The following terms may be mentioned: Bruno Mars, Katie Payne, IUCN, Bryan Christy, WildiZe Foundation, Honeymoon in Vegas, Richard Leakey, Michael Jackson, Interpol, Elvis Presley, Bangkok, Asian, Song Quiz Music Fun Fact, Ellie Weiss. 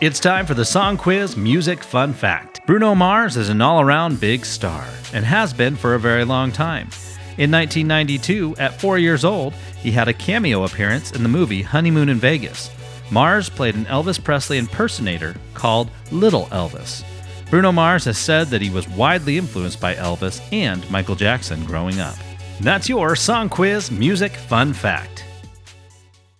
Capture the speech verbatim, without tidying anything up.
It's time for the Song Quiz Music Fun Fact. Bruno Mars is an all-around big star and has been for a very long time. In nineteen ninety-two, at four years old, he had a cameo appearance in the movie Honeymoon in Vegas. Mars played an Elvis Presley impersonator called Little Elvis. Bruno Mars has said that he was widely influenced by Elvis and Michael Jackson growing up. That's your Song Quiz Music Fun Fact.